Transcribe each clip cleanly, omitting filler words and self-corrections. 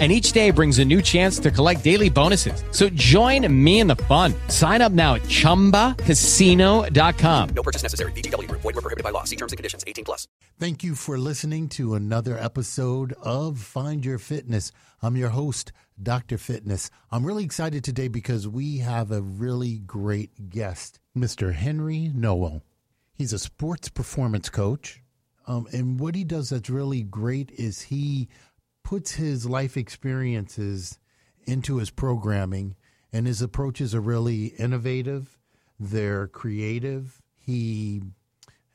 And each day brings a new chance to collect daily bonuses. So join me in the fun. Sign up now at ChumbaCasino.com. No purchase necessary. VGW. Void where prohibited by law. See terms and conditions. 18 plus. Thank you for listening to another episode of Find Your Fitness. I'm your host, Dr. Fitness. I'm really excited today because we have a really great guest, Mr. Henry Noel. He's a sports performance coach. And what he does that's really great is he puts his life experiences into his programming, and his approaches are really innovative. They're creative. He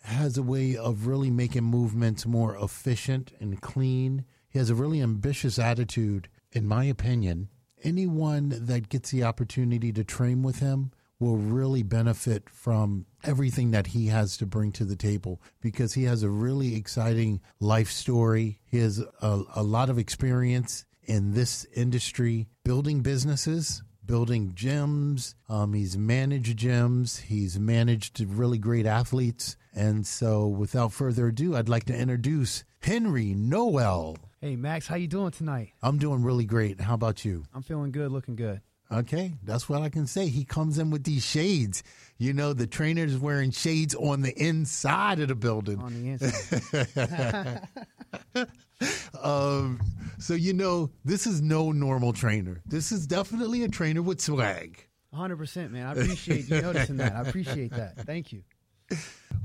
has a way of really making movements more efficient and clean. He has a really ambitious attitude. In my opinion, anyone that gets the opportunity to train with him will really benefit from everything that he has to bring to the table, because he has a really exciting life story. He has a lot of experience in this industry, building businesses, building gyms. He's managed gyms. He's managed really great athletes. And so without further ado, I'd like to introduce Henry Noel. Hey, Max, how you doing tonight? I'm doing really great. How about you? I'm feeling good, looking good. Okay, that's what I can say. He comes in with these shades. You know, the trainer's wearing shades on the inside of the building. On the inside. So, you know, this is no normal trainer. This is definitely a trainer with swag. 100%, man. I appreciate you noticing that. I appreciate that. Thank you.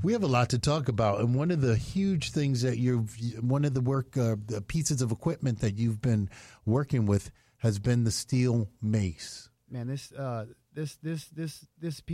We have a lot to talk about, and one of the huge things that the pieces of equipment that you've been working with has been the steel mace. Man, this piece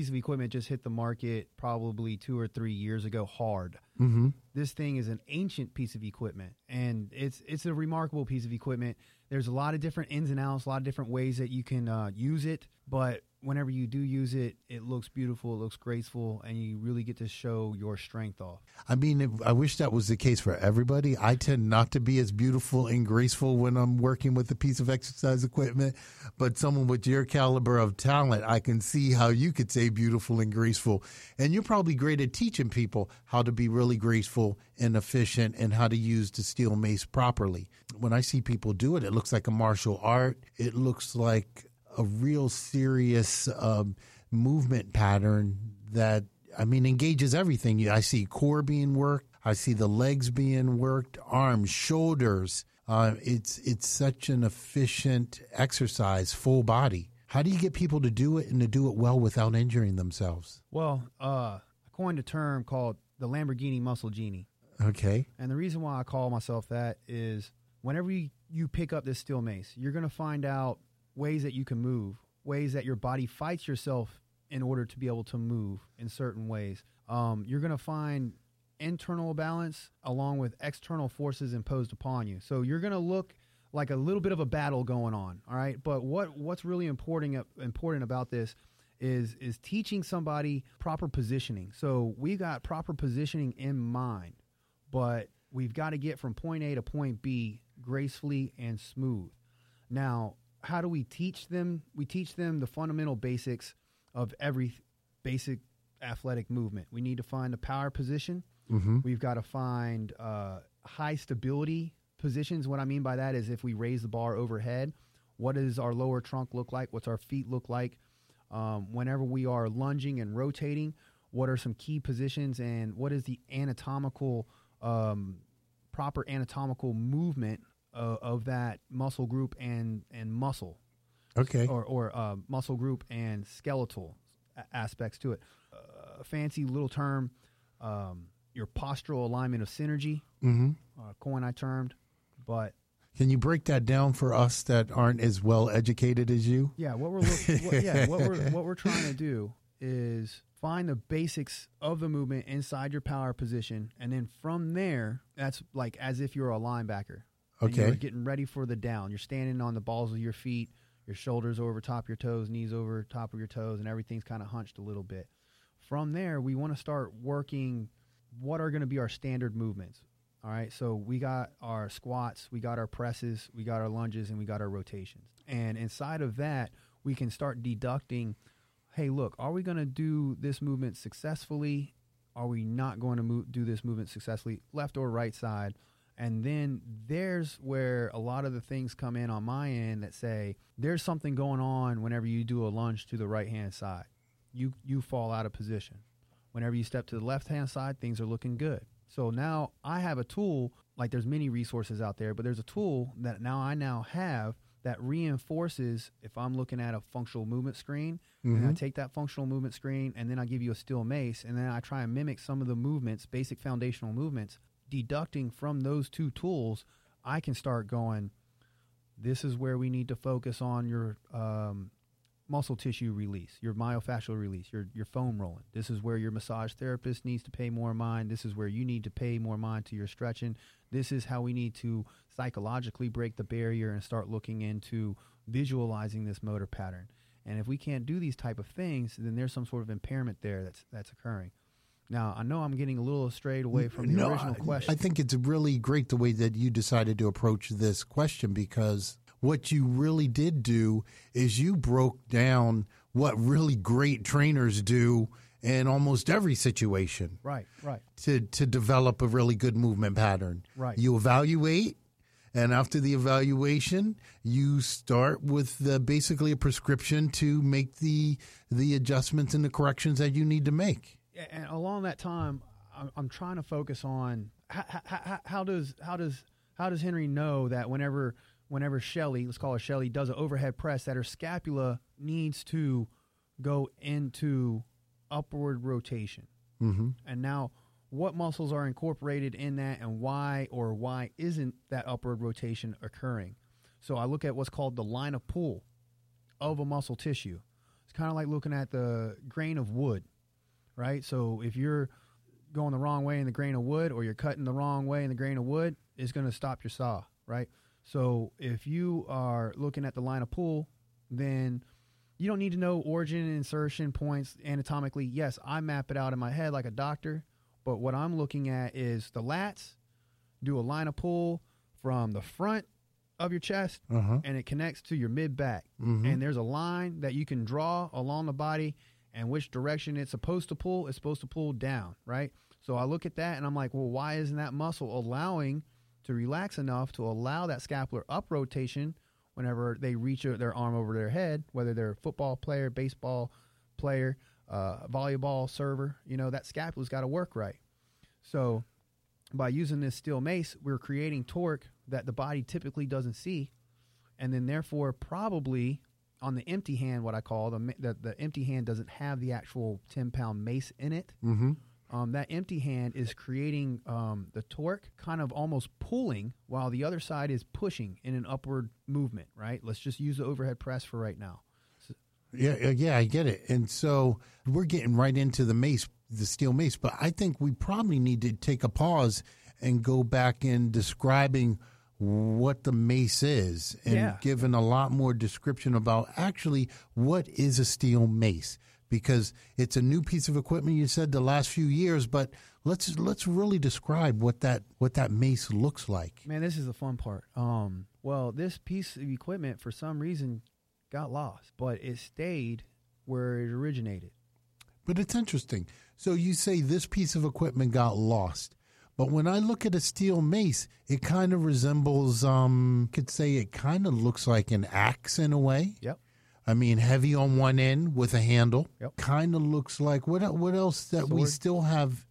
of equipment just hit the market probably 2 or 3 years ago hard. Mm-hmm. This thing is an ancient piece of equipment, and it's a remarkable piece of equipment. There's a lot of different ins and outs, a lot of different ways that you can use it, but whenever you do use it, it looks beautiful, it looks graceful, and you really get to show your strength off. I mean, I wish that was the case for everybody. I tend not to be as beautiful and graceful when I'm working with a piece of exercise equipment, but someone with your caliber of talent, I can see how you could say beautiful and graceful. And you're probably great at teaching people how to be really graceful and efficient and how to use the steel mace properly. When I see people do it, it looks like a martial art. It looks like a real serious movement pattern that, I mean, engages everything. I see core being worked. I see the legs being worked, arms, shoulders. It's such an efficient exercise, full body. How do you get people to do it and to do it well without injuring themselves? Well, I coined a term called the Lamborghini Muscle Genie. Okay. And the reason why I call myself that is whenever you pick up this steel mace, you're going to find out ways that you can move, ways that your body fights yourself in order to be able to move in certain ways. You're going to find internal balance along with external forces imposed upon you. So you're going to look like a little bit of a battle going on, all right? But what's really important about this is teaching somebody proper positioning. So we got proper positioning in mind, but we've got to get from point A to point B gracefully and smooth. Now, how do we teach them? We teach them the fundamental basics of every basic athletic movement. We need to find the power position. Mm-hmm. We've got to find high stability positions. What I mean by that is if we raise the bar overhead, what does our lower trunk look like? What's our feet look like? Whenever we are lunging and rotating, what are some key positions, and what is the proper anatomical movement of that muscle group and muscle. Okay. Or muscle group and skeletal aspects to it. A fancy little term, your postural alignment of synergy, mm-hmm. Coin I termed. But can you break that down for us that aren't as well educated as you? Yeah, what we're trying to do is find the basics of the movement inside your power position, and then from there, that's like as if you're a linebacker. Okay. You're getting ready for the down. You're standing on the balls of your feet, your shoulders over top of your toes, knees over top of your toes, and everything's kind of hunched a little bit. From there, we want to start working what are going to be our standard movements? All right, so we got our squats, we got our presses, we got our lunges, and we got our rotations. And inside of that, we can start deducting, hey, look, are we going to do this movement successfully? Are we not going to do this movement successfully, left or right side? And then there's where a lot of the things come in on my end that say there's something going on whenever you do a lunge to the right-hand side. You fall out of position. Whenever you step to the left-hand side, things are looking good. So now I have a tool, like there's many resources out there, but there's a tool that now I have that reinforces if I'm looking at a functional movement screen, mm-hmm. and I take that functional movement screen and then I give you a steel mace and then I try and mimic some of the movements, basic foundational movements, deducting from those two tools, I can start going, this is where we need to focus on your muscle tissue release, your myofascial release, your foam rolling. This is where your massage therapist needs to pay more mind. This is where you need to pay more mind to your stretching. This is how we need to psychologically break the barrier and start looking into visualizing this motor pattern. And if we can't do these type of things, then there's some sort of impairment there that's occurring. Now, I know I'm getting a little strayed away from the original question. I think it's really great the way that you decided to approach this question, because what you really did do is you broke down what really great trainers do in almost every situation. Right. To develop a really good movement pattern. Right. You evaluate, and after the evaluation, you start with basically a prescription to make the adjustments and the corrections that you need to make. And along that time, I'm trying to focus on how does Henry know that whenever Shelly, let's call her Shelly, does an overhead press, that her scapula needs to go into upward rotation. Mm-hmm. And now what muscles are incorporated in that, and why isn't that upward rotation occurring? So I look at what's called the line of pull of a muscle tissue. It's kind of like looking at the grain of wood, right? So if you're going the wrong way in the grain of wood, or you're cutting the wrong way in the grain of wood, it's going to stop your saw, right? So if you are looking at the line of pull, then you don't need to know origin and insertion points anatomically. Yes, I map it out in my head like a doctor, but what I'm looking at is the lats, do a line of pull from the front of your chest, and it connects to your mid-back. Mm-hmm. And there's a line that you can draw along the body and which direction it's supposed to pull. It's supposed to pull down, right? So I look at that, and I'm like, well, why isn't that muscle allowing to relax enough to allow that scapular up rotation whenever they reach their arm over their head, whether they're a football player, baseball player, volleyball server, that scapula's got to work right. So by using this steel mace, we're creating torque that the body typically doesn't see. And then therefore probably on the empty hand, what I call the empty hand doesn't have the actual 10-pound mace in it. Mm-hmm. That empty hand is creating the torque, kind of almost pulling, while the other side is pushing in an upward movement, right? Let's just use the overhead press for right now. So, yeah, I get it. And so we're getting right into the mace, the steel mace, but I think we probably need to take a pause and go back in describing what the mace is and giving a lot more description about actually what is a steel mace. Because it's a new piece of equipment, you said, the last few years, but let's really describe what that mace looks like. Man, this is the fun part. Well, this piece of equipment for some reason got lost, but it stayed where it originated. But it's interesting. So you say this piece of equipment got lost, but when I look at a steel mace, it kind of resembles, it kind of looks like an axe in a way. Yep. I mean, heavy on one end with a handle. Yep. Kind of looks like what else that sword. We still have,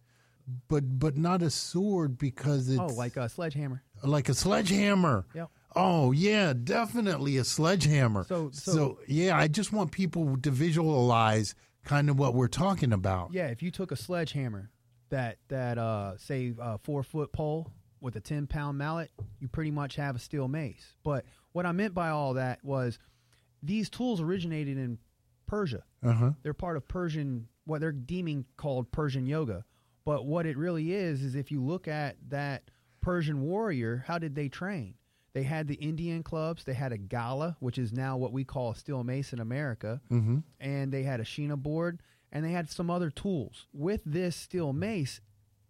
but not a sword, because it's like a sledgehammer. Like a sledgehammer. Yep. Oh yeah, definitely a sledgehammer. So yeah, I just want people to visualize kind of what we're talking about. Yeah, if you took a sledgehammer, that 4-foot pole with a 10-pound mallet, you pretty much have a steel mace. But what I meant by all that was, these tools originated in Persia. Uh-huh. They're part of Persian, what they're deeming called Persian yoga. But what it really is if you look at that Persian warrior, how did they train? They had the Indian clubs. They had a gala, which is now what we call steel mace in America. Mm-hmm. And they had a sheena board. And they had some other tools. With this steel mace,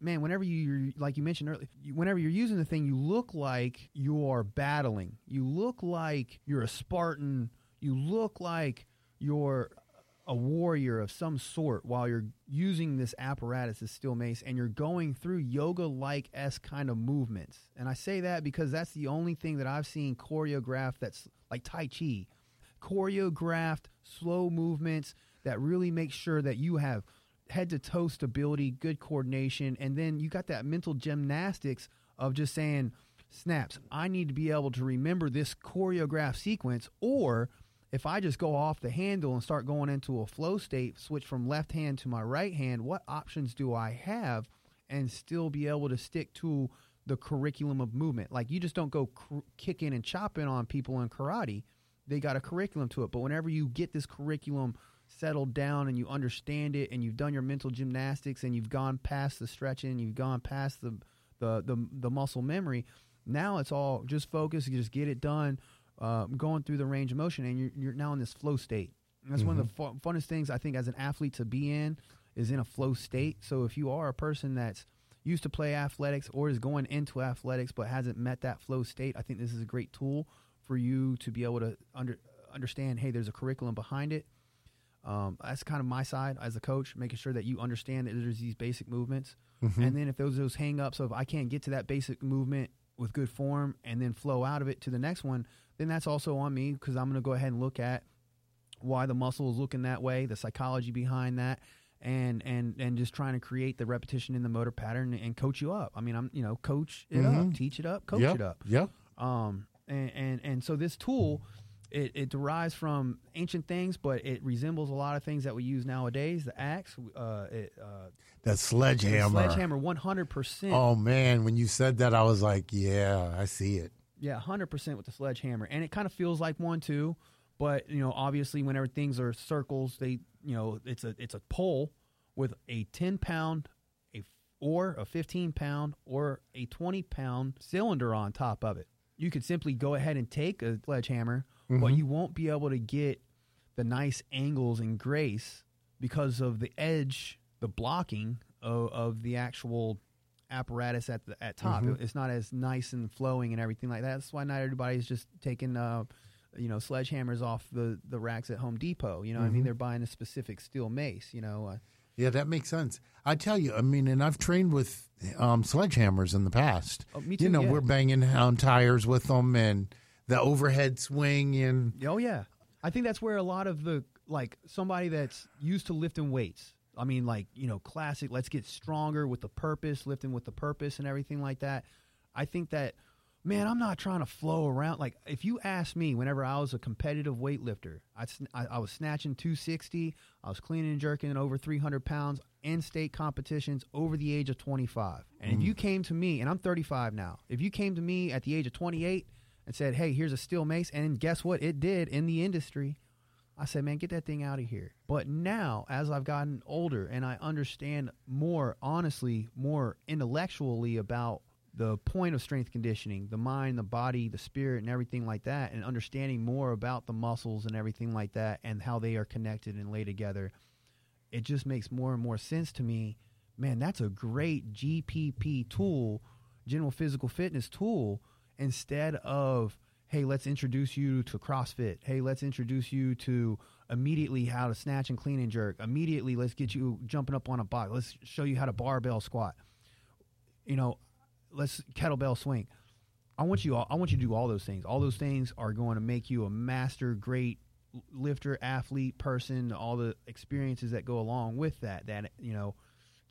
man, whenever you're, like you mentioned earlier, whenever you're using the thing, you look like you're battling. You look like you're a Spartan. You look like you're a warrior of some sort while you're using this apparatus, this steel mace, and you're going through yoga-like-esque kind of movements. And I say that because that's the only thing that I've seen choreographed that's like Tai Chi. Choreographed, slow movements that really make sure that you have head-to-toe stability, good coordination, and then you got that mental gymnastics of just saying, snaps, I need to be able to remember this choreographed sequence, or if I just go off the handle and start going into a flow state, switch from left hand to my right hand, what options do I have and still be able to stick to the curriculum of movement? Like, you just don't go kicking and chopping on people in karate. They got a curriculum to it. But whenever you get this curriculum settled down and you understand it and you've done your mental gymnastics and you've gone past the stretching, you've gone past the muscle memory, now it's all just focus, you just get it done, going through the range of motion, and you're now in this flow state. And that's one of the funnest things, I think, as an athlete to be in, is in a flow state. So if you are a person that's used to play athletics or is going into athletics but hasn't met that flow state, I think this is a great tool for you to be able to understand, hey, there's a curriculum behind it. That's kind of my side as a coach, making sure that you understand that there's these basic movements. And then if those hang-ups of I can't get to that basic movement with good form and then flow out of it to the next one, then that's also on me, because I'm going to go ahead and look at why the muscle is looking that way, the psychology behind that, and just trying to create the repetition in the motor pattern and coach you up. I mean, coach it up, teach it up, coach it up. And so this tool, it derives from ancient things, but it resembles a lot of things that we use nowadays. The axe, the sledgehammer. The sledgehammer, 100%. Oh, man, when you said that, I was like, yeah, I see it. Yeah, 100% with the sledgehammer. And it kind of feels like one, too. But, obviously, whenever things are circles, it's a pole with a 10-pound or a 15-pound or a 20-pound cylinder on top of it. You could simply go ahead and take a sledgehammer, but you won't be able to get the nice angles and grace because of the edge, the blocking of the actual apparatus at top. It's not as nice and flowing and everything like that. That's why not everybody's just taking sledgehammers off the racks at Home Depot. You know what I mean? They're buying a specific steel mace, Yeah, that makes sense. I tell you, and I've trained with sledgehammers in the past. Oh, me too, we're banging on tires with them and the overhead swing. And oh, yeah. I think that's where a lot of the, somebody that's used to lifting weights, classic, let's get stronger with the purpose, lifting with the purpose and everything like that. I think that, man, I'm not trying to flow around. Like, if you ask me, whenever I was a competitive weightlifter, I was snatching 260. I was cleaning and jerking over 300 pounds in state competitions over the age of 25. And if you came to me, and I'm 35 now, if you came to me at the age of 28 and said, hey, here's a steel mace, and guess what it did in the industry, I said, man, get that thing out of here. But now, as I've gotten older and I understand more, honestly, more intellectually about the point of strength conditioning, the mind, the body, the spirit, and everything like that, and understanding more about the muscles and everything like that and how they are connected and lay together, it just makes more and more sense to me. Man, that's a great GPP tool, general physical fitness tool, instead of, hey, let's introduce you to CrossFit. Hey, let's introduce you to immediately how to snatch and clean and jerk. Immediately, let's get you jumping up on a box. Let's show you how to barbell squat. Let's kettlebell swing. I want you to do all those things. All those things are going to make you a master, great lifter, athlete, person. All the experiences that go along with that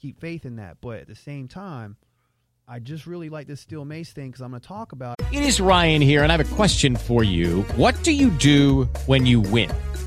keep faith in that. But at the same time, I just really like this steel mace thing because I'm going to talk about it. It is Ryan here, and I have a question for you. What do you do when you win?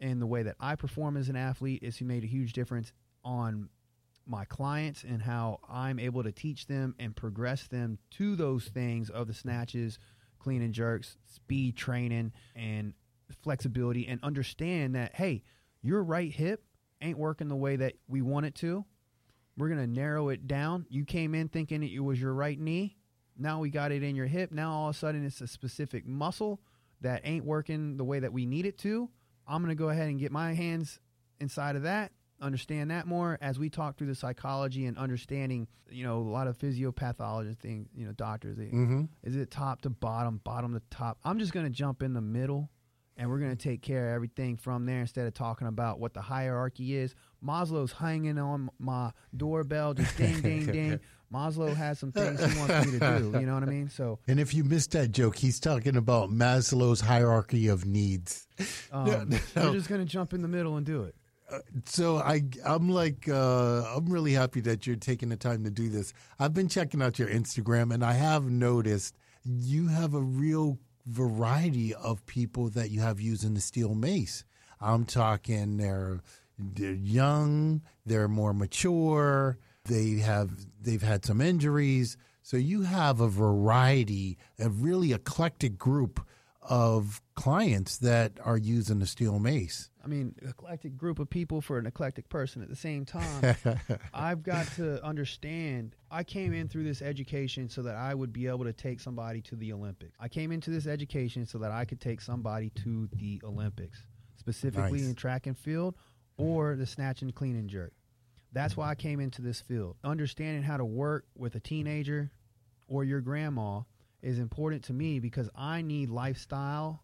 in the way that I perform as an athlete. It's made a huge difference on my clients and how I'm able to teach them and progress them to those things of the snatches, clean and jerks, speed training, and flexibility, and understand that, hey, your right hip ain't working the way that we want it to. We're going to narrow it down. You came in thinking it was your right knee. Now we got it in your hip. Now all of a sudden it's a specific muscle that ain't working the way that we need it to. I'm going to go ahead and get my hands inside of that, understand that more as we talk through the psychology and understanding, you know, a lot of physiopathologists, things, you know, doctors, is it top to bottom, bottom to top? I'm just going to jump in the middle and we're going to take care of everything from there instead of talking about what the hierarchy is. Maslow's hanging on my doorbell, just ding, ding, ding. Maslow has some things he wants me to do, you know what I mean? So, and if you missed that joke, he's talking about Maslow's hierarchy of needs. We're just going to jump in the middle and do it. So I'm really happy that you're taking the time to do this. I've been checking out your Instagram, and I have noticed you have a real variety of people that you have using the steel mace. I'm talking they're young, they're more mature, they've had some injuries. So you have a variety, a really eclectic group of clients that are using the steel mace. I mean, eclectic group of people for an eclectic person at the same time. I've got to understand, I came in through this education so that I would be able to take somebody to the Olympics. I came into this education so that I could take somebody to the Olympics, specifically in track and field or the snatch and clean and jerk. That's why I came into this field. Understanding how to work with a teenager or your grandma is important to me because I need lifetime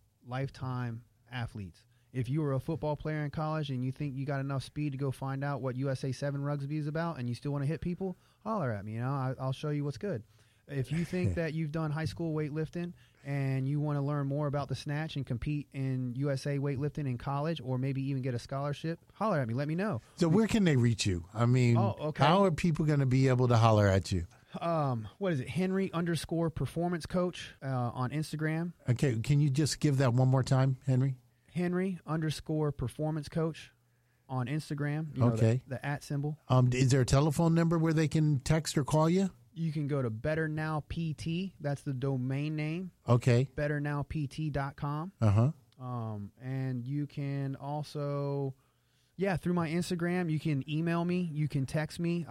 athletes. If you were a football player in college and you think you got enough speed to go find out what USA 7 Rugby is about and you still want to hit people, holler at me. You know, I'll show you what's good. If you think that you've done high school weightlifting and you want to learn more about the snatch and compete in USA weightlifting in college or maybe even get a scholarship, holler at me. Let me know. So where can they reach you? I mean, How are people going to be able to holler at you? What is it? Henry_performance coach on Instagram. Okay. Can you just give that one more time, Henry? Henry_performance coach on Instagram. You know, the @ symbol. Is there a telephone number where they can text or call you? You can go to BetterNowPT. That's the domain name. Okay. BetterNowPT.com. And you can also, through my Instagram, you can email me. You can text me.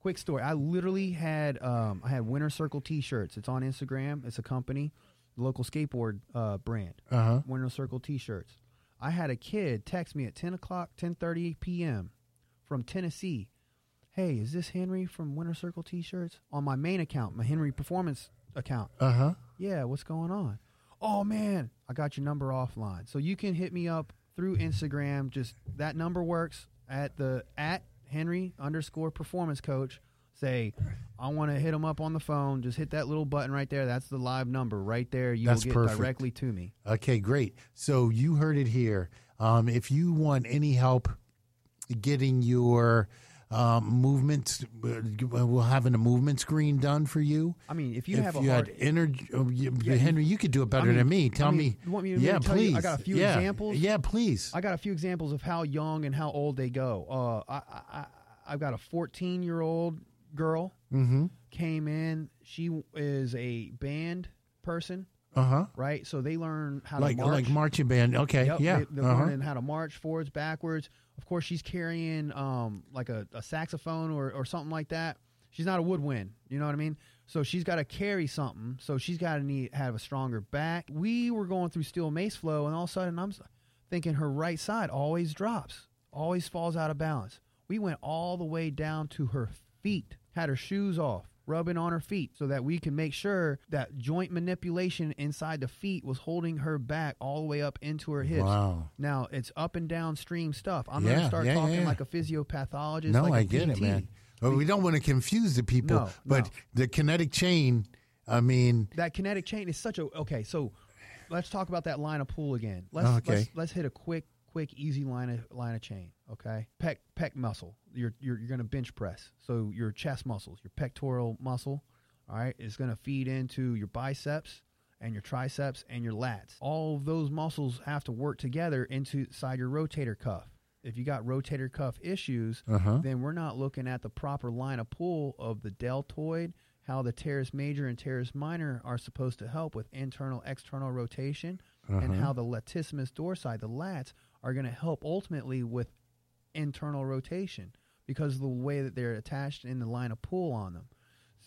Quick story. I literally had I had Winter Circle T-shirts. It's on Instagram. It's a company, local skateboard brand. Winter Circle T-shirts. I had a kid text me at 10:30 p.m. from Tennessee. Hey, is this Henry from Winter Circle T-shirts on my main account, my Henry Performance account? Yeah, what's going on? Oh man, I got your number offline. So you can hit me up through Instagram. Just that number works at the @ Henry_performance coach. Say, I want to hit him up on the phone. Just hit that little button right there. That's the live number right there. You'll get directly to me. Okay, great. So you heard it here. If you want any help getting your movements, we'll have a movement screen done for you. I mean, Henry, you could do it better than me. Tell me. You want me to please. I got a few examples. Yeah, please. I got a few examples of how young and how old they go. I've got a 14-year-old girl came in. She is a band person. Right? So they learn how to march. Like marching band. Okay. Yep. Yeah. They're learning how to march forwards, backwards. Of course, she's carrying like a saxophone or something like that. She's not a woodwind. You know what I mean? So she's got to carry something. So she's got to have a stronger back. We were going through steel mace flow, and all of a sudden I'm thinking her right side always drops, always falls out of balance. We went all the way down to her feet, had her shoes off, rubbing on her feet so that we can make sure that joint manipulation inside the feet was holding her back all the way up into her hips. Wow. Now, it's up and downstream stuff. I'm going to start talking like a physiopathologist. No, like I get it, man. Well, we don't want to confuse the people, but the kinetic chain, I mean. That kinetic chain is such a, so let's talk about that line of pull again. Let's hit a quick, easy line of chain. Okay. Pec muscle. You're going to bench press. So your chest muscles, your pectoral muscle, all right, is going to feed into your biceps and your triceps and your lats. All of those muscles have to work together inside your rotator cuff. if you got rotator cuff issues, then we're not looking at the proper line of pull of the deltoid, how the teres major and teres minor are supposed to help with internal, external rotation, and how the latissimus dorsi, the lats, are going to help ultimately with internal rotation because of the way that they're attached in the line of pull on them.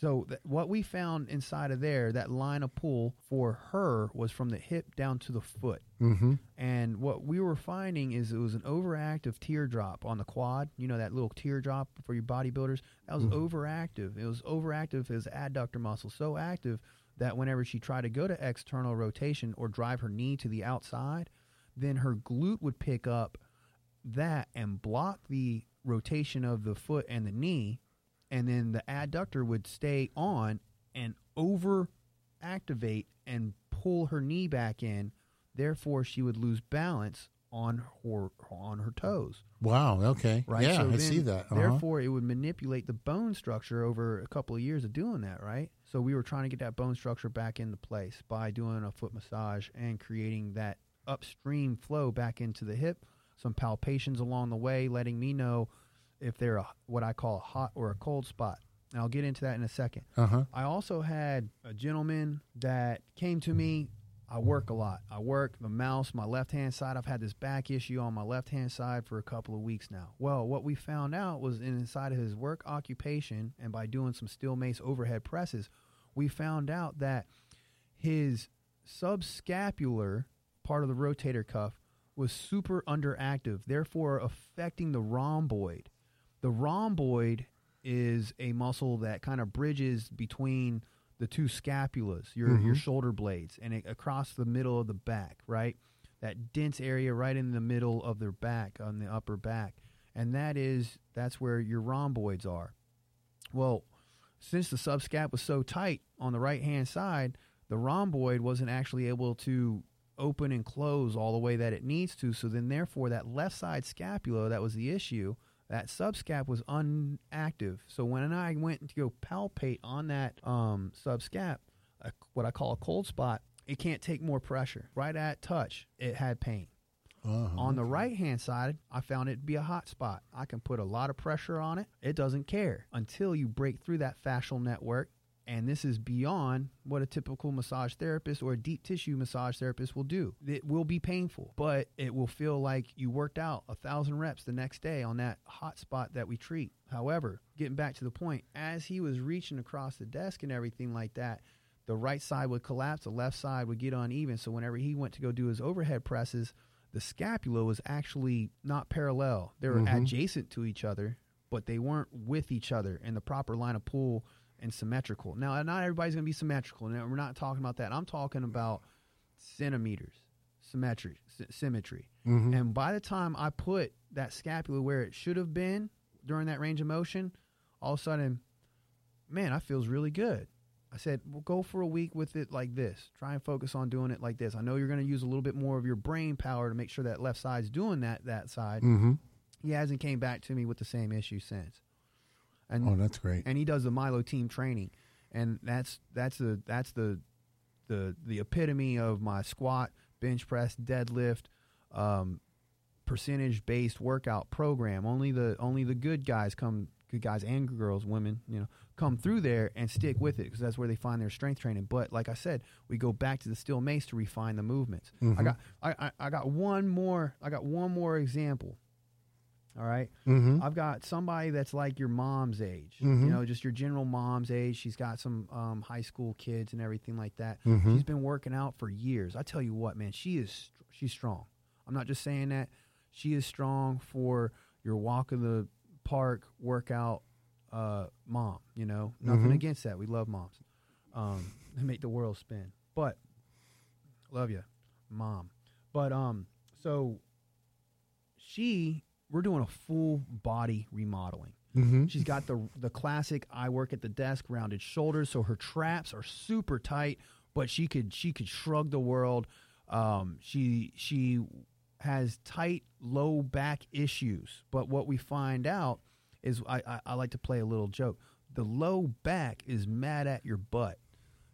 So what we found inside of there, that line of pull for her was from the hip down to the foot. And what we were finding is it was an overactive teardrop on the quad. You know, that little teardrop for your bodybuilders? That was overactive. It was overactive. It was adductor muscle, so active that whenever she tried to go to external rotation or drive her knee to the outside, then her glute would pick up that and block the rotation of the foot and the knee. And then the adductor would stay on and over-activate and pull her knee back in. Therefore, she would lose balance on her toes. Wow, okay. Right? Yeah, so I see that. Therefore, it would manipulate the bone structure over a couple of years of doing that, right? So we were trying to get that bone structure back into place by doing a foot massage and creating that upstream flow back into the hip, some palpations along the way, letting me know if they're what I call a hot or a cold spot. And I'll get into that in a second. I also had a gentleman that came to me. I work a lot. I work the mouse, my left-hand side. I've had this back issue on my left-hand side for a couple of weeks now. Well, what we found out was inside of his work occupation, and by doing some steel mace overhead presses, we found out that his subscapular part of the rotator cuff was super underactive, therefore affecting the rhomboid. The rhomboid is a muscle that kind of bridges between the two scapulas, your shoulder blades, and across the middle of the back, right? That dense area right in the middle of their back, on the upper back. And that's where your rhomboids are. Well, since the subscap was so tight on the right-hand side, the rhomboid wasn't actually able to open and close all the way that it needs to. So then, therefore, that left side scapula, that was the issue. That subscap was inactive. So when I went to go palpate on that subscap, what I call a cold spot, it can't take more pressure. Right at touch, it had pain. On the right-hand side, I found it to be a hot spot. I can put a lot of pressure on it. It doesn't care until you break through that fascial network. And this is beyond what a typical massage therapist or a deep tissue massage therapist will do. It will be painful, but it will feel like you worked out 1,000 reps the next day on that hot spot that we treat. However, getting back to the point, as he was reaching across the desk and everything like that, the right side would collapse, the left side would get uneven. So whenever he went to go do his overhead presses, the scapula was actually not parallel. They were adjacent to each other, but they weren't with each other in the proper line of pull and symmetrical. Now, not everybody's going to be symmetrical. Now, we're not talking about that. I'm talking about centimeters, symmetry. And by the time I put that scapula where it should have been during that range of motion, all of a sudden, man, that feels really good. I said, well, go for a week with it like this. Try and focus on doing it like this. I know you're going to use a little bit more of your brain power to make sure that left side's doing that side. He hasn't came back to me with the same issue since. And, that's great. And he does the Milo team training, and that's the epitome of my squat, bench press, deadlift, percentage based workout program. Only the good guys come, good guys and girls, women, come through there and stick with it because that's where they find their strength training. But like I said, we go back to the steel mace to refine the movements. I got one more example. All right. I've got somebody that's like your mom's age, just your general mom's age. She's got some high school kids and everything like that. She's been working out for years. I tell you what, man, she's strong. I'm not just saying that. She is strong for your walk in the park workout mom, nothing against that. We love moms. They make the world spin, but love you, mom. But so she... We're doing a full body remodeling. She's got the classic I work at the desk rounded shoulders, so her traps are super tight, but she could shrug the world. She has tight low back issues, but what we find out is I like to play a little joke. The low back is mad at your butt.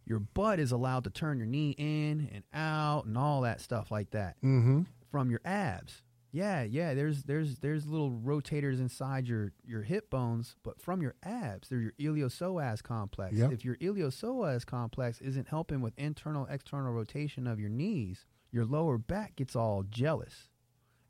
Your butt is allowed to turn your knee in and out and all that stuff like that from your abs. Yeah. There's little rotators inside your hip bones, but from your abs, they're your iliopsoas complex. Yep. If your iliopsoas complex isn't helping with internal, external rotation of your knees, your lower back gets all jealous,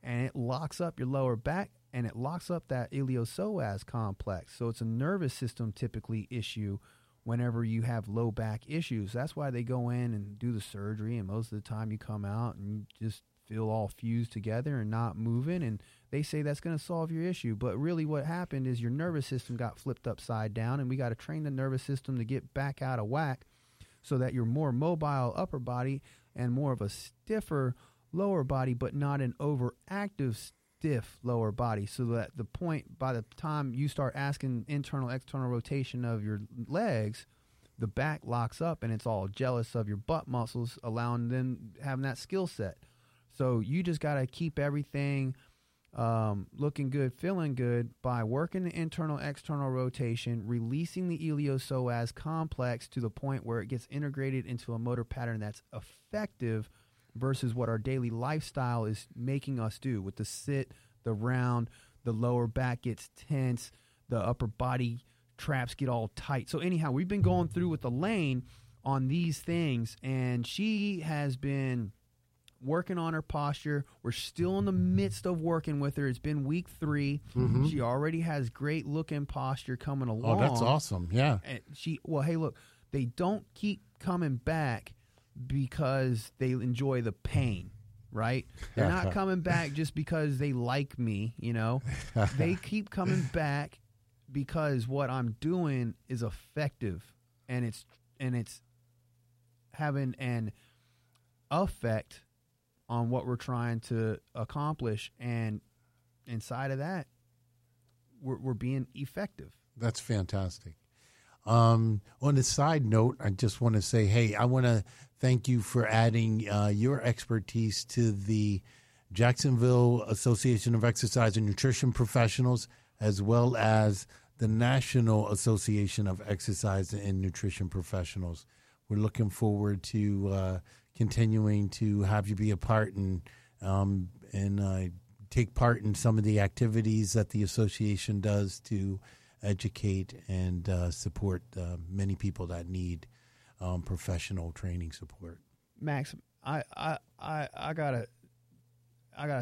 and it locks up your lower back, and it locks up that iliopsoas complex. So it's a nervous system typically issue whenever you have low back issues. That's why they go in and do the surgery, and most of the time you come out and you just feel all fused together and not moving, and they say that's going to solve your issue. But really what happened is your nervous system got flipped upside down, and we got to train the nervous system to get back out of whack so that you're more mobile upper body and more of a stiffer lower body, but not an overactive stiff lower body, so that by the time you start asking internal, external rotation of your legs, the back locks up and it's all jealous of your butt muscles, allowing them having that skill set. So you just got to keep everything looking good, feeling good by working the internal, external rotation, releasing the iliopsoas complex to the point where it gets integrated into a motor pattern that's effective versus what our daily lifestyle is making us do with the sit, the round, the lower back gets tense, the upper body traps get all tight. So anyhow, we've been going through with Elaine on these things, and she has been working on her posture. We're still in the midst of working with her. It's been week 3. Mm-hmm. She already has great looking posture coming along. Oh, that's awesome. Yeah. And hey, look, they don't keep coming back because they enjoy the pain, right? They're not coming back just because they like me, you know. They keep coming back because what I'm doing is effective, and it's having an effect on what we're trying to accomplish, and inside of that, we're being effective. That's fantastic. On a side note, I just want to say, hey, I want to thank you for adding your expertise to the Jacksonville Association of Exercise and Nutrition Professionals, as well as the National Association of Exercise and Nutrition Professionals. We're looking forward to continuing to have you be a part and take part in some of the activities that the association does to educate and support many people that need professional training support. Max, I gotta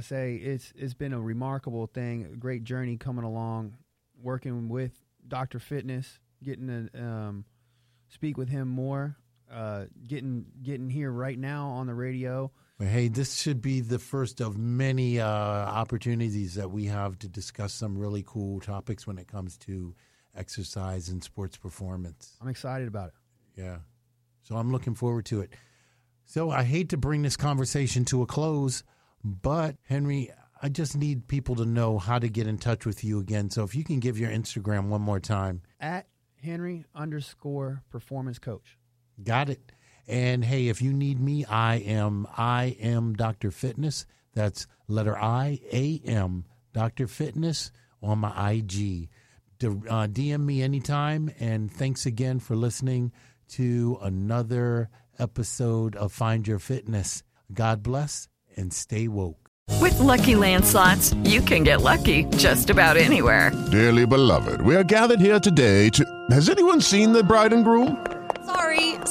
say it's been a remarkable thing, a great journey coming along, working with Dr. Fitness, getting to speak with him more, getting here right now on the radio. Well, hey, this should be the first of many opportunities that we have to discuss some really cool topics when it comes to exercise and sports performance. I'm excited about it. Yeah. So I'm looking forward to it. So I hate to bring this conversation to a close, but Henry, I just need people to know how to get in touch with you again. So if you can give your Instagram one more time. @Henry_performance coach. Got it. And, hey, if you need me, I am Dr. Fitness. That's letter I, A-M, Dr. Fitness on my IG. DM me anytime, and thanks again for listening to another episode of Find Your Fitness. God bless and stay woke. With Lucky Land Slots, you can get lucky just about anywhere. Dearly beloved, we are gathered here today to... Has anyone seen the bride and groom?